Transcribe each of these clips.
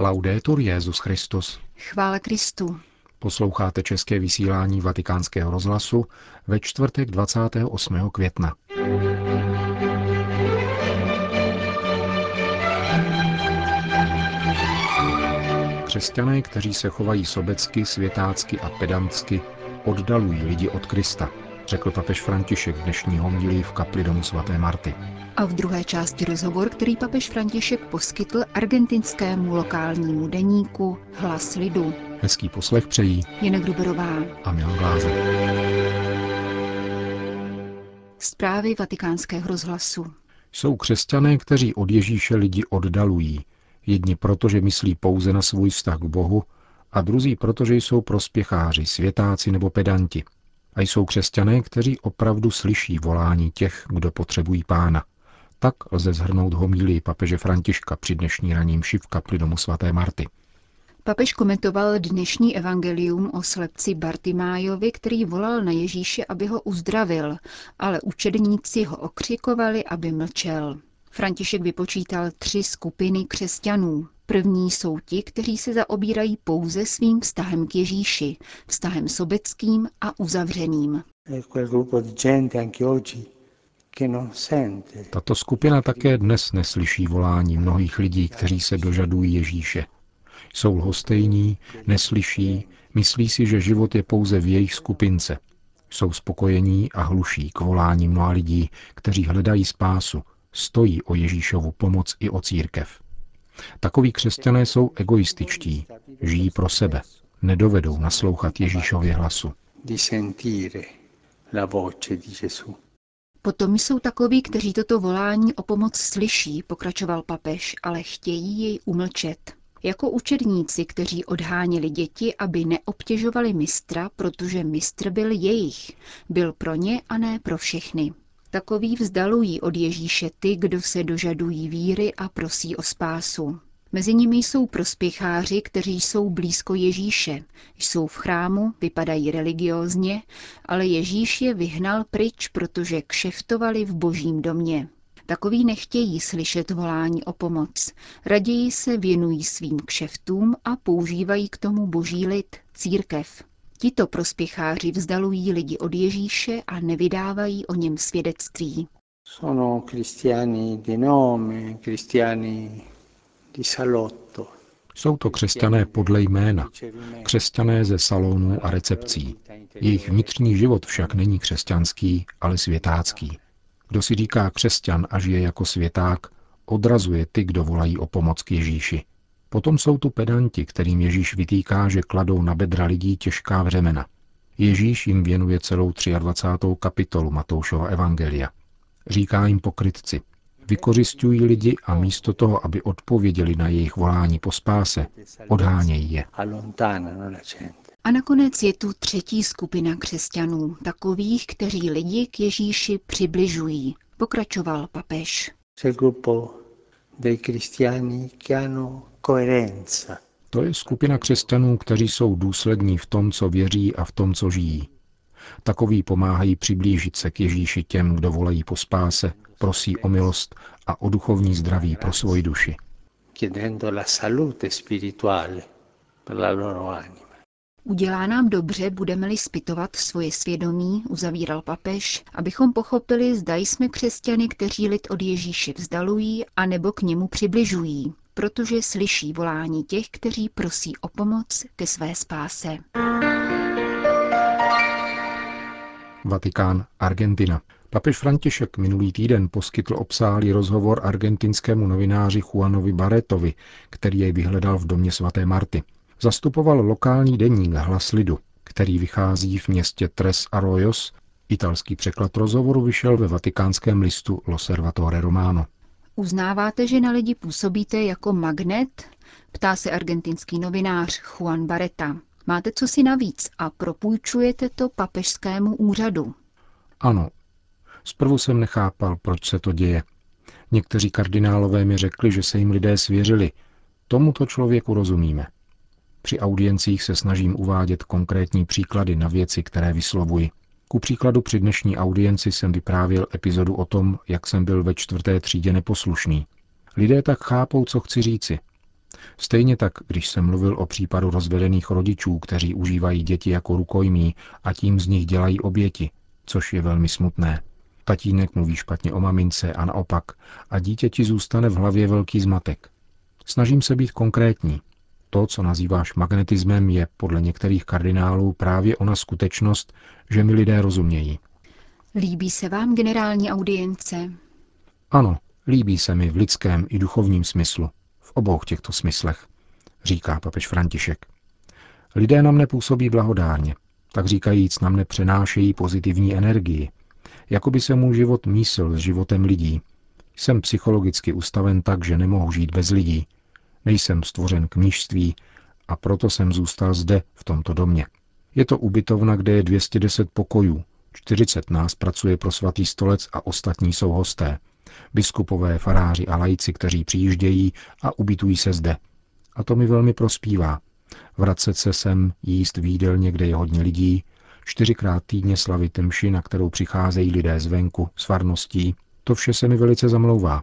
Laudetur Jesus Christus. Chvála Kristu. Posloucháte české vysílání Vatikánského rozhlasu ve čtvrtek 28. května. Křesťané, kteří se chovají sobecky, světácky a pedantsky, oddalují lidi od Krista, řekl papež František v dnešní homilii v kapli domu svaté Marty. A v druhé části rozhovor, který papež František poskytl argentinskému lokálnímu deníku Hlas lidu. Hezký poslech přejí Jana Gruberová a Milan Glázer. Zprávy Vatikánského rozhlasu. Jsou křesťané, kteří od Ježíše lidi oddalují. Jedni proto, že myslí pouze na svůj vztah k Bohu, a druzí proto, že jsou prospěcháři, světáci nebo pedanti. A jsou křesťané, kteří opravdu slyší volání těch, kdo potřebují Pána. Tak lze shrnout homilii papeže Františka při dnešní ranní mši v kapli domu svaté Marty. Papež komentoval dnešní evangelium o slepci Bartimájovi, který volal na Ježíše, aby ho uzdravil, ale učedníci ho okřikovali, aby mlčel. František vypočítal 3 skupiny křesťanů. První jsou ti, kteří se zaobírají pouze svým vztahem k Ježíši, vztahem sobeckým a uzavřeným. Tato skupina také dnes neslyší volání mnohých lidí, kteří se dožadují Ježíše. Jsou lhostejní, neslyší, myslí si, že život je pouze v jejich skupince. Jsou spokojení a hluší k volání mnoha lidí, kteří hledají spásu, stojí o Ježíšovu pomoc i o církev. Takoví křesťané jsou egoističtí, žijí pro sebe, nedovedou naslouchat Ježíšově hlasu. Potom jsou takoví, kteří toto volání o pomoc slyší, pokračoval papež, ale chtějí jej umlčet. Jako učedníci, kteří odháněli děti, aby neobtěžovali mistra, protože mistr byl jejich, byl pro ně a ne pro všechny. Takoví vzdalují od Ježíše ty, kdo se dožadují víry a prosí o spásu. Mezi nimi jsou prospěcháři, kteří jsou blízko Ježíše, jsou v chrámu, vypadají religiózně, ale Ježíš je vyhnal pryč, protože kšeftovali v Božím domě. Takoví nechtějí slyšet volání o pomoc. Raději se věnují svým kšeftům a používají k tomu Boží lid, církev. Tito prospěcháři vzdalují lidi od Ježíše a nevydávají o něm svědectví. Sono cristiani di nome, cristiani di salotto. Jsou to křesťané podle jména, křesťané ze salonů a recepcí. Jejich vnitřní život však není křesťanský, ale světácký. Kdo si říká křesťan a žije jako světák, odrazuje ty, kdo volají o pomoc k Ježíši. Potom jsou tu pedanti, kterým Ježíš vytýká, že kladou na bedra lidí těžká břemena. Ježíš jim věnuje celou 23. kapitolu Matoušova Evangelia. Říká jim pokrytci. Vykořisťují lidi a místo toho, aby odpověděli na jejich volání po spáse, odhánějí je. A nakonec je tu třetí skupina křesťanů, takových, kteří lidi k Ježíši přibližují, pokračoval papež. To je skupina křesťanů, kteří jsou důslední v tom, co věří a v tom, co žijí. Takoví pomáhají přiblížit se k Ježíši těm, kdo volají po spáse, prosí o milost a o duchovní zdraví pro svoji duši. Udělá nám dobře, budeme-li zpytovat svoje svědomí, uzavíral papež, abychom pochopili, zda jsme křesťany, kteří lid od Ježíše vzdalují, anebo k němu přibližují, protože slyší volání těch, kteří prosí o pomoc ke své spáse. Vatikán, Argentina. Papež František minulý týden poskytl obsáhlý rozhovor argentinskému novináři Juanovi Barretovi, který jej vyhledal v domě svaté Marty. Zastupoval lokální deník Hlas lidu, který vychází v městě Tres Arroyos. Italský překlad rozhovoru vyšel ve vatikánském listu Loservatore Romano. Uznáváte, že na lidi působíte jako magnet? Ptá se argentinský novinář Juan Barreta. Máte cosi navíc a propůjčujete to papežskému úřadu. Ano. Zprvu jsem nechápal, proč se to děje. Někteří kardinálové mi řekli, že se jim lidé svěřili. Tomuto člověku rozumíme. Při audiencích se snažím uvádět konkrétní příklady na věci, které vyslovuji. Ku příkladu při dnešní audienci jsem vyprávěl epizodu o tom, jak jsem byl ve 4. třídě neposlušný. Lidé tak chápou, co chci říci. Stejně tak, když jsem mluvil o případu rozvedených rodičů, kteří užívají děti jako rukojmí a tím z nich dělají oběti, což je velmi smutné. Tatínek mluví špatně o mamince a naopak a dítěti zůstane v hlavě velký zmatek. Snažím se být konkrétní. To, co nazýváš magnetismem, je podle některých kardinálů právě ona skutečnost, že mi lidé rozumějí. Líbí se vám generální audience? Ano, líbí se mi v lidském i duchovním smyslu. V obou těchto smyslech, říká papež František. Lidé na mne působí blahodárně, tak říkajíc na mne přenášejí pozitivní energii. Jakoby se můj život mísil s životem lidí. Jsem psychologicky ustaven tak, že nemohu žít bez lidí. Nejsem stvořen k mnišství a proto jsem zůstal zde, v tomto domě. Je to ubytovna, kde je 210 pokojů, 40 nás pracuje pro svatý stolec a ostatní jsou hosté. Biskupové, faráři a laici, kteří přijíždějí a ubytují se zde. A to mi velmi prospívá. Vracet se sem, jíst v jídelně, kde je hodně lidí, 4krát týdně slavit mši, na kterou přicházejí lidé zvenku, s farností. To vše se mi velice zamlouvá.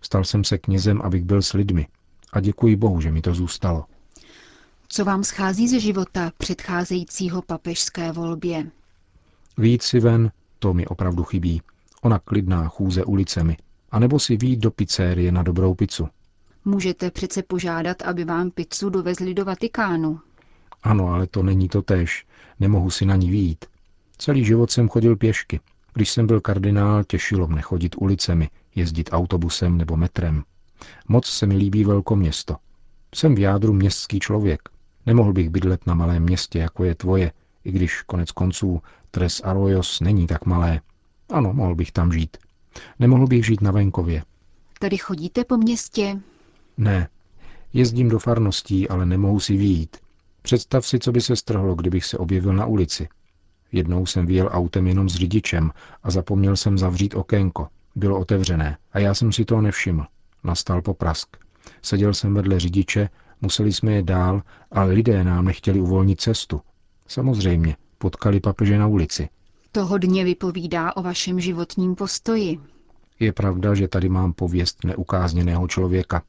Stal jsem se knězem, abych byl s lidmi. A děkuji Bohu, že mi to zůstalo. Co vám schází ze života předcházejícího papežské volbě? Vyjít si ven, to mi opravdu chybí. Ona klidná chůze ulicemi. A nebo si vyjít do pizzerie na dobrou pizzu. Můžete přece požádat, aby vám pizzu dovezli do Vatikánu. Ano, ale to není to též. Nemohu si na ní vyjít. Celý život jsem chodil pěšky. Když jsem byl kardinál, těšilo mne chodit ulicemi, jezdit autobusem nebo metrem. Moc se mi líbí velkoměsto. Jsem v jádru městský člověk. Nemohl bych bydlet na malém městě, jako je tvoje, i když konec konců Tres Arroyos není tak malé. Ano, mohl bych tam žít. Nemohl bych žít na venkově. Tady chodíte po městě? Ne. Jezdím do farností, ale nemohu si vyjít. Představ si, co by se strhlo, kdybych se objevil na ulici. Jednou jsem vyjel autem jenom s řidičem a zapomněl jsem zavřít okénko. Bylo otevřené a já jsem si toho nevšiml. Nastal poprask. Seděl jsem vedle řidiče, museli jsme je dál, ale lidé nám nechtěli uvolnit cestu. Samozřejmě, potkali papeže na ulici. To hodně vypovídá o vašem životním postoji. Je pravda, že tady mám pověst neukázněného člověka.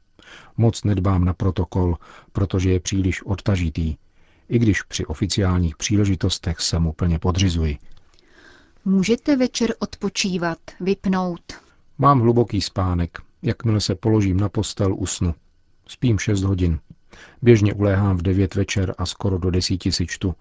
Moc nedbám na protokol, protože je příliš odtažitý, i když při oficiálních příležitostech se mu plně podřizuji. Můžete večer odpočívat, vypnout? Mám hluboký spánek. Jakmile se položím na postel, usnu. Spím 6 hodin. Běžně uléhám v 9 večer a skoro do 10 si čtu.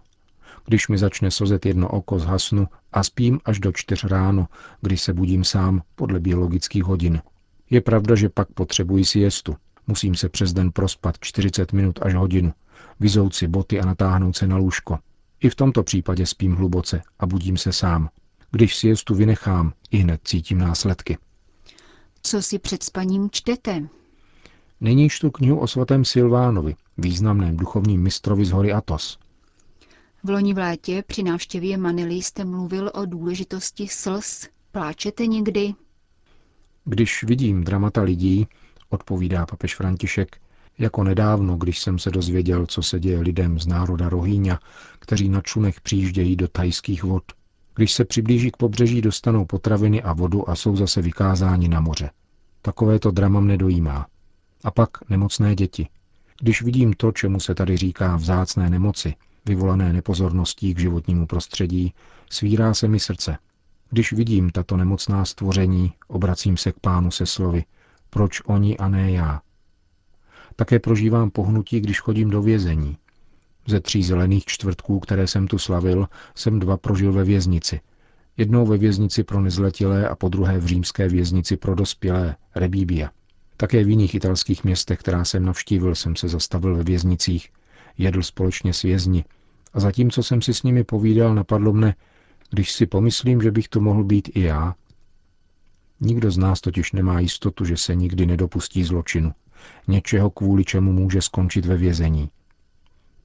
Když mi začne slzet jedno oko, zhasnu a spím až do 4 ráno, kdy se budím sám podle biologických hodin. Je pravda, že pak potřebuji siestu. Musím se přes den prospat 40 minut až hodinu, vyzout si boty a natáhnout se na lůžko. I v tomto případě spím hluboce a budím se sám. Když siestu vynechám, ihned cítím následky. Co si před spaním čtete? Nyní čtu knihu o svatém Silvánovi, významném duchovním mistrovi z hory Atos. V loni v létě při návštěvě Manily jste mluvil o důležitosti slz. Pláčete někdy? Když vidím dramata lidí, odpovídá papež František, jako nedávno, když jsem se dozvěděl, co se děje lidem z národa Rohýňa, kteří na člunech přijíždějí do thajských vod. Když se přiblíží k pobřeží, dostanou potraviny a vodu a jsou zase vykázáni na moře. Takovéto drama mne dojímá. A pak nemocné děti. Když vidím to, čemu se tady říká vzácné nemoci, vyvolané nepozorností k životnímu prostředí, svírá se mi srdce. Když vidím tato nemocná stvoření, obracím se k Pánu se slovy, proč oni a ne já. Také prožívám pohnutí, když chodím do vězení. Ze 3 zelených čtvrtků, které jsem tu slavil, jsem 2 prožil ve věznici. Jednou ve věznici pro nezletilé a podruhé v římské věznici pro dospělé, Rebibia. Také v jiných italských městech, která jsem navštívil, jsem se zastavil ve věznicích, jedl společně s vězni. A zatímco jsem si s nimi povídal, napadlo mne, když si pomyslím, že bych to mohl být i já. Nikdo z nás totiž nemá jistotu, že se nikdy nedopustí zločinu. Něčeho, kvůli čemu může skončit ve vězení.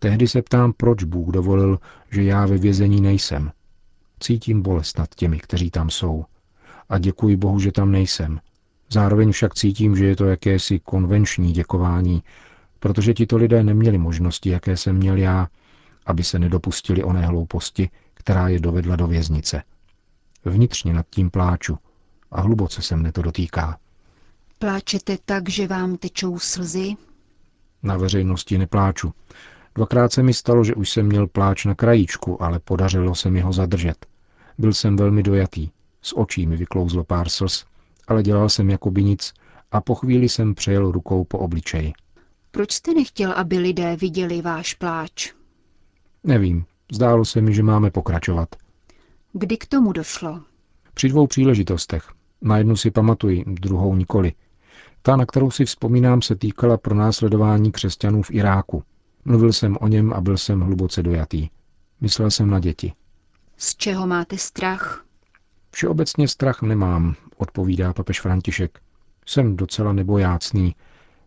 Tehdy se ptám, proč Bůh dovolil, že já ve vězení nejsem. Cítím bolest nad těmi, kteří tam jsou. A děkuji Bohu, že tam nejsem. Zároveň však cítím, že je to jakési konvenční děkování, protože tito lidé neměli možnosti, jaké jsem měl já, aby se nedopustili oné hlouposti, která je dovedla do věznice. Vnitřně nad tím pláču a hluboce se mne to dotýká. Pláčete tak, že vám tečou slzy? Na veřejnosti nepláču. Dvakrát se mi stalo, že už jsem měl pláč na krajíčku, ale podařilo se mi ho zadržet. Byl jsem velmi dojatý. Z očí mi vyklouzlo pár slz, ale dělal jsem jako by nic a po chvíli jsem přejel rukou po obličeji. Proč jste nechtěl, aby lidé viděli váš pláč? Nevím. Zdálo se mi, že máme pokračovat. Kdy k tomu došlo? Při dvou příležitostech. Na jednu si pamatuji, druhou nikoli. Ta, na kterou si vzpomínám, se týkala pronásledování křesťanů v Iráku. Mluvil jsem o něm a byl jsem hluboce dojatý. Myslel jsem na děti. Z čeho máte strach? Všeobecně strach nemám, odpovídá papež František. Jsem docela nebojácný.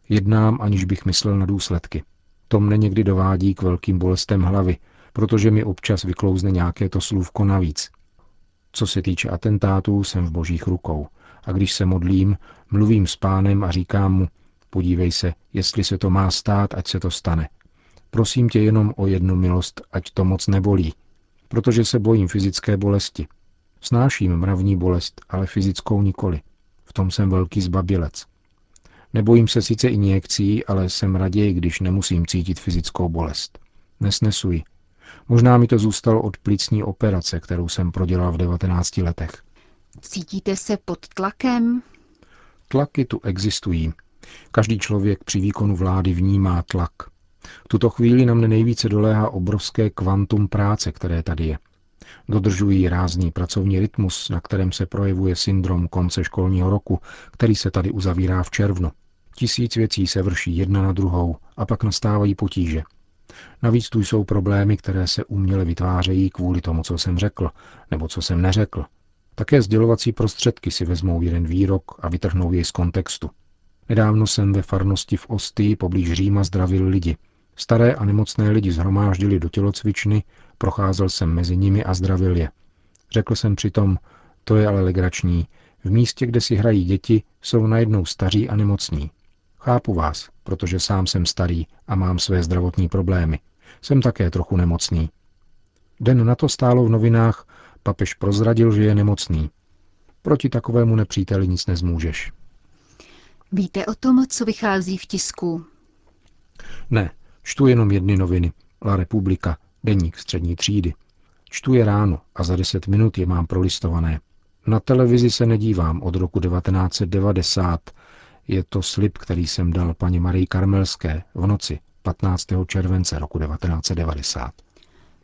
Jednám, aniž bych myslel na důsledky. To mne někdy dovádí k velkým bolestem hlavy, protože mi občas vyklouzne nějaké to slůvko navíc. Co se týče atentátů, jsem v božích rukou. A když se modlím, mluvím s pánem a říkám mu, podívej se, jestli se to má stát, ať se to stane. Prosím tě jenom o jednu milost, ať to moc nebolí. Protože se bojím fyzické bolesti. Snáším mravní bolest, ale fyzickou nikoli. V tom jsem velký zbabělec. Nebojím se sice injekcí, ale jsem raději, když nemusím cítit fyzickou bolest. Nesnesu ji. Možná mi to zůstalo od plicní operace, kterou jsem prodělal v 19 letech. Cítíte se pod tlakem? Tlaky tu existují. Každý člověk při výkonu vlády vnímá tlak. V tuto chvíli na mne nejvíce doléhá obrovské kvantum práce, které tady je. Dodržují rázný pracovní rytmus, na kterém se projevuje syndrom konce školního roku, který se tady uzavírá v červnu. 1000 věcí se vrší jedna na druhou a pak nastávají potíže. Navíc tu jsou problémy, které se uměle vytvářejí kvůli tomu, co jsem řekl, nebo co jsem neřekl. Také sdělovací prostředky si vezmou jeden výrok a vytrhnou jej z kontextu. Nedávno jsem ve farnosti v Ostii poblíž Říma zdravil lidi. Staré a nemocné lidi shromáždili do tělocvičny, procházel jsem mezi nimi a zdravil je. Řekl jsem přitom, to je ale legrační, v místě, kde si hrají děti, jsou najednou staří a nemocní. Chápu vás, protože sám jsem starý a mám své zdravotní problémy. Jsem také trochu nemocný. Den na to stálo v novinách, papež prozradil, že je nemocný. Proti takovému nepříteli nic nezmůžeš. Víte o tom, co vychází v tisku? Ne, čtu jenom jedny noviny. La Republika, deník střední třídy. Čtu je ráno a za 10 minut je mám prolistované. Na televizi se nedívám od roku 1990. Je to slib, který jsem dal paní Marii Karmelské v noci 15. července roku 1990.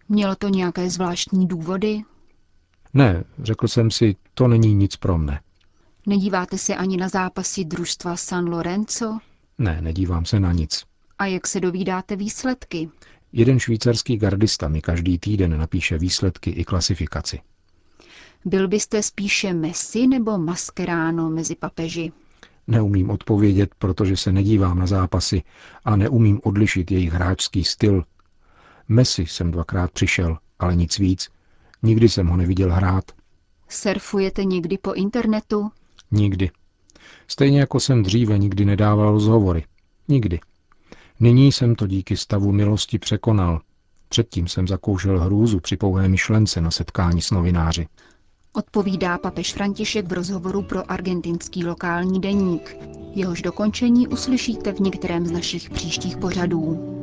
Mělo to nějaké zvláštní důvody? Ne, řekl jsem si, to není nic pro mne. Nedíváte se ani na zápasy družstva San Lorenzo? Ne, nedívám se na nic. A jak se dovídáte výsledky? Jeden švýcarský gardista mi každý týden napíše výsledky i klasifikaci. Byl byste spíše Messi nebo Mascherano mezi papeži? Neumím odpovědět, protože se nedívám na zápasy a neumím odlišit jejich hráčský styl. Messi jsem 2krát přišel, ale nic víc. Nikdy jsem ho neviděl hrát. Surfujete někdy po internetu? Nikdy. Stejně jako jsem dříve nikdy nedával rozhovory. Nikdy. Nyní jsem to díky stavu milosti překonal. Předtím jsem zakoušel hrůzu při pouhé myšlence na setkání s novináři. Odpovídá papež František v rozhovoru pro argentinský lokální deník. Jehož dokončení uslyšíte v některém z našich příštích pořadů.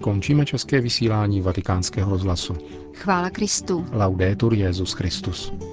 Končíme české vysílání Vatikánského rozhlasu. Chvála Kristu. Laudetur Jesus Christus.